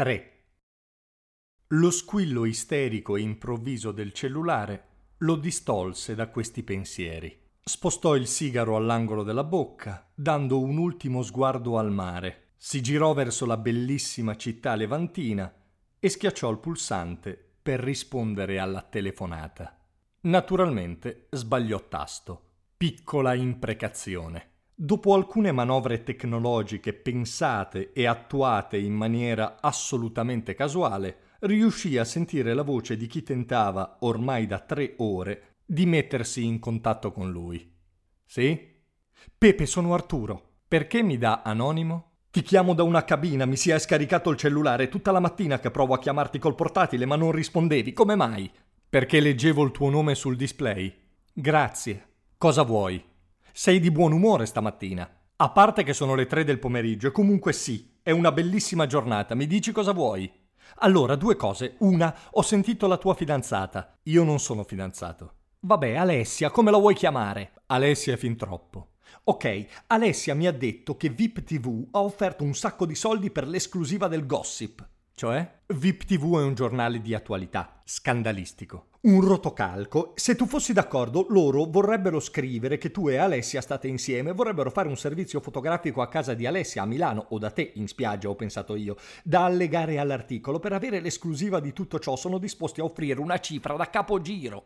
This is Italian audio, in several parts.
3. Lo squillo isterico e improvviso del cellulare lo distolse da questi pensieri. Spostò il sigaro all'angolo della bocca, dando un ultimo sguardo al mare. Si girò verso la bellissima città levantina e schiacciò il pulsante per rispondere alla telefonata. Naturalmente sbagliò tasto. Piccola imprecazione. Dopo alcune manovre tecnologiche pensate e attuate in maniera assolutamente casuale, riuscì a sentire la voce di chi tentava, ormai da 3 ore, di mettersi in contatto con lui. «Sì? Pepe, sono Arturo. Perché mi dà anonimo? Ti chiamo da una cabina, mi si è scaricato il cellulare. Tutta la mattina che provo a chiamarti col portatile, ma non rispondevi. Come mai?» «Perché leggevo il tuo nome sul display». «Grazie. Cosa vuoi?» «Sei di buon umore stamattina. A parte che sono le 3 del pomeriggio, e comunque sì, è una bellissima giornata. Mi dici cosa vuoi?» «Allora, 2 cose. Una, ho sentito la tua fidanzata. Io non sono fidanzato». «Vabbè, Alessia, come la vuoi chiamare?» «Alessia è fin troppo». «Ok, Alessia mi ha detto che VIP TV ha offerto un sacco di soldi per l'esclusiva del gossip». «Cioè?» «VIP TV è un giornale di attualità, scandalistico. Un rotocalco. Se tu fossi d'accordo, loro vorrebbero scrivere che tu e Alessia state insieme, vorrebbero fare un servizio fotografico a casa di Alessia a Milano o da te in spiaggia, ho pensato io, da allegare all'articolo. Per avere l'esclusiva di tutto ciò sono disposti a offrire una cifra da capogiro».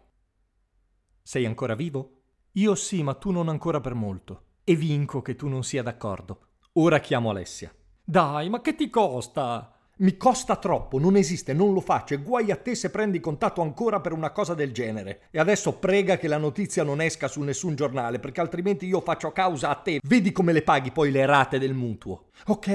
«Sei ancora vivo?» «Io sì, ma tu non ancora per molto. E vinco che tu non sia d'accordo. Ora chiamo Alessia». «Dai, ma che ti costa?» «Mi costa troppo, non esiste, non lo faccio, e guai a te se prendi contatto ancora per una cosa del genere. E adesso prega che la notizia non esca su nessun giornale, perché altrimenti io faccio causa a te. Vedi come le paghi poi le rate del mutuo». Ok,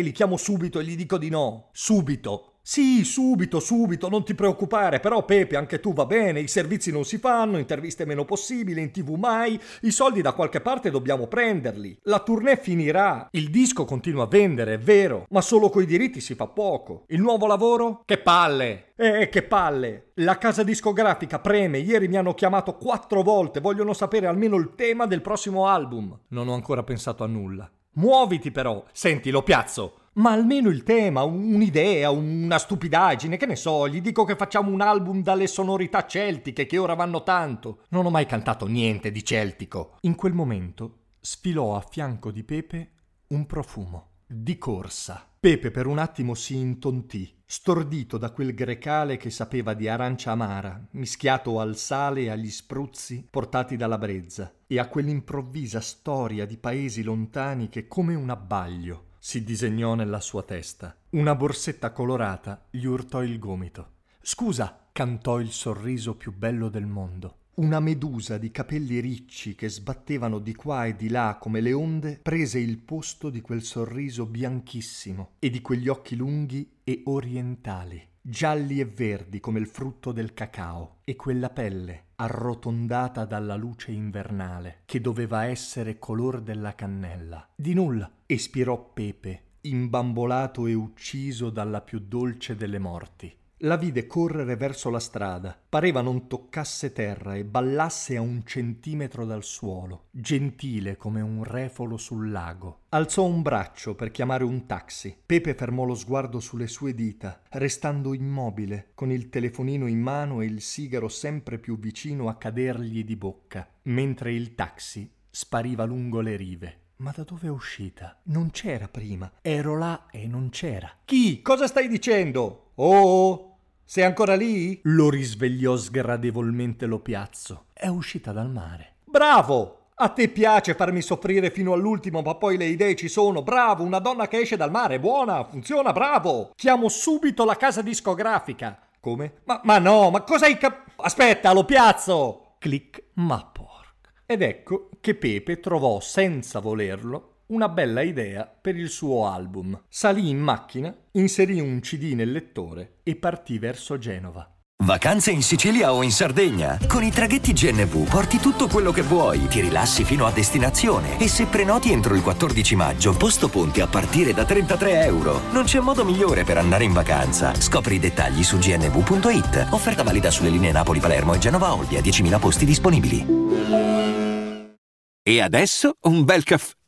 li chiamo subito e gli dico di no». «Subito?» «Sì, subito, non ti preoccupare. Però Pepe, anche tu va bene, i servizi non si fanno, interviste meno possibile, in TV mai, i soldi da qualche parte dobbiamo prenderli, la tournée finirà, il disco continua a vendere, è vero, ma solo coi diritti si fa poco, il nuovo lavoro? Che palle! Che palle! La casa discografica preme, ieri mi hanno chiamato 4 volte, vogliono sapere almeno il tema del prossimo album». «Non ho ancora pensato a nulla». «Muoviti però!» «Senti, lo piazzo! Ma almeno il tema, un'idea, una stupidaggine, che ne so, gli dico che facciamo un album dalle sonorità celtiche che ora vanno tanto». «Non ho mai cantato niente di celtico». In quel momento sfilò a fianco di Pepe un profumo. Di corsa. Pepe per un attimo si intontì, stordito da quel grecale che sapeva di arancia amara, mischiato al sale e agli spruzzi portati dalla brezza, e a quell'improvvisa storia di paesi lontani che, come un abbaglio, si disegnò nella sua testa. Una borsetta colorata gli urtò il gomito. «Scusa», cantò il sorriso più bello del mondo. Una medusa di capelli ricci che sbattevano di qua e di là come le onde prese il posto di quel sorriso bianchissimo e di quegli occhi lunghi e orientali, gialli e verdi come il frutto del cacao, e quella pelle arrotondata dalla luce invernale che doveva essere color della cannella. Di nulla espirò Pepe, imbambolato e ucciso dalla più dolce delle morti. La vide correre verso la strada, pareva non toccasse terra e ballasse a 1 centimetro dal suolo, gentile come un refolo sul lago. Alzò un braccio per chiamare un taxi. Pepe fermò lo sguardo sulle sue dita, restando immobile, con il telefonino in mano e il sigaro sempre più vicino a cadergli di bocca, mentre il taxi spariva lungo le rive. «Ma da dove è uscita? Non c'era prima. Ero là e non c'era». «Chi? Cosa stai dicendo? Oh, sei ancora lì?» Lo risvegliò sgradevolmente lo piazzo. «È uscita dal mare». «Bravo! A te piace farmi soffrire fino all'ultimo, ma poi le idee ci sono. Bravo, una donna che esce dal mare. Buona, funziona, bravo. Chiamo subito la casa discografica». «Come? Ma no, ma cosa hai cap... Aspetta, lo piazzo!» Clic, mappo. Ed ecco che Pepe trovò senza volerlo una bella idea per il suo album. Salì in macchina, inserì un CD nel lettore e partì verso Genova. Vacanze in Sicilia o in Sardegna? Con i traghetti GNV porti tutto quello che vuoi, ti rilassi fino a destinazione e se prenoti entro il 14 maggio, posto ponti a partire da €33. Non c'è modo migliore per andare in vacanza. Scopri i dettagli su gnv.it. Offerta valida sulle linee Napoli-Palermo e Genova-Olbia, 10.000 posti disponibili. E adesso un bel caffè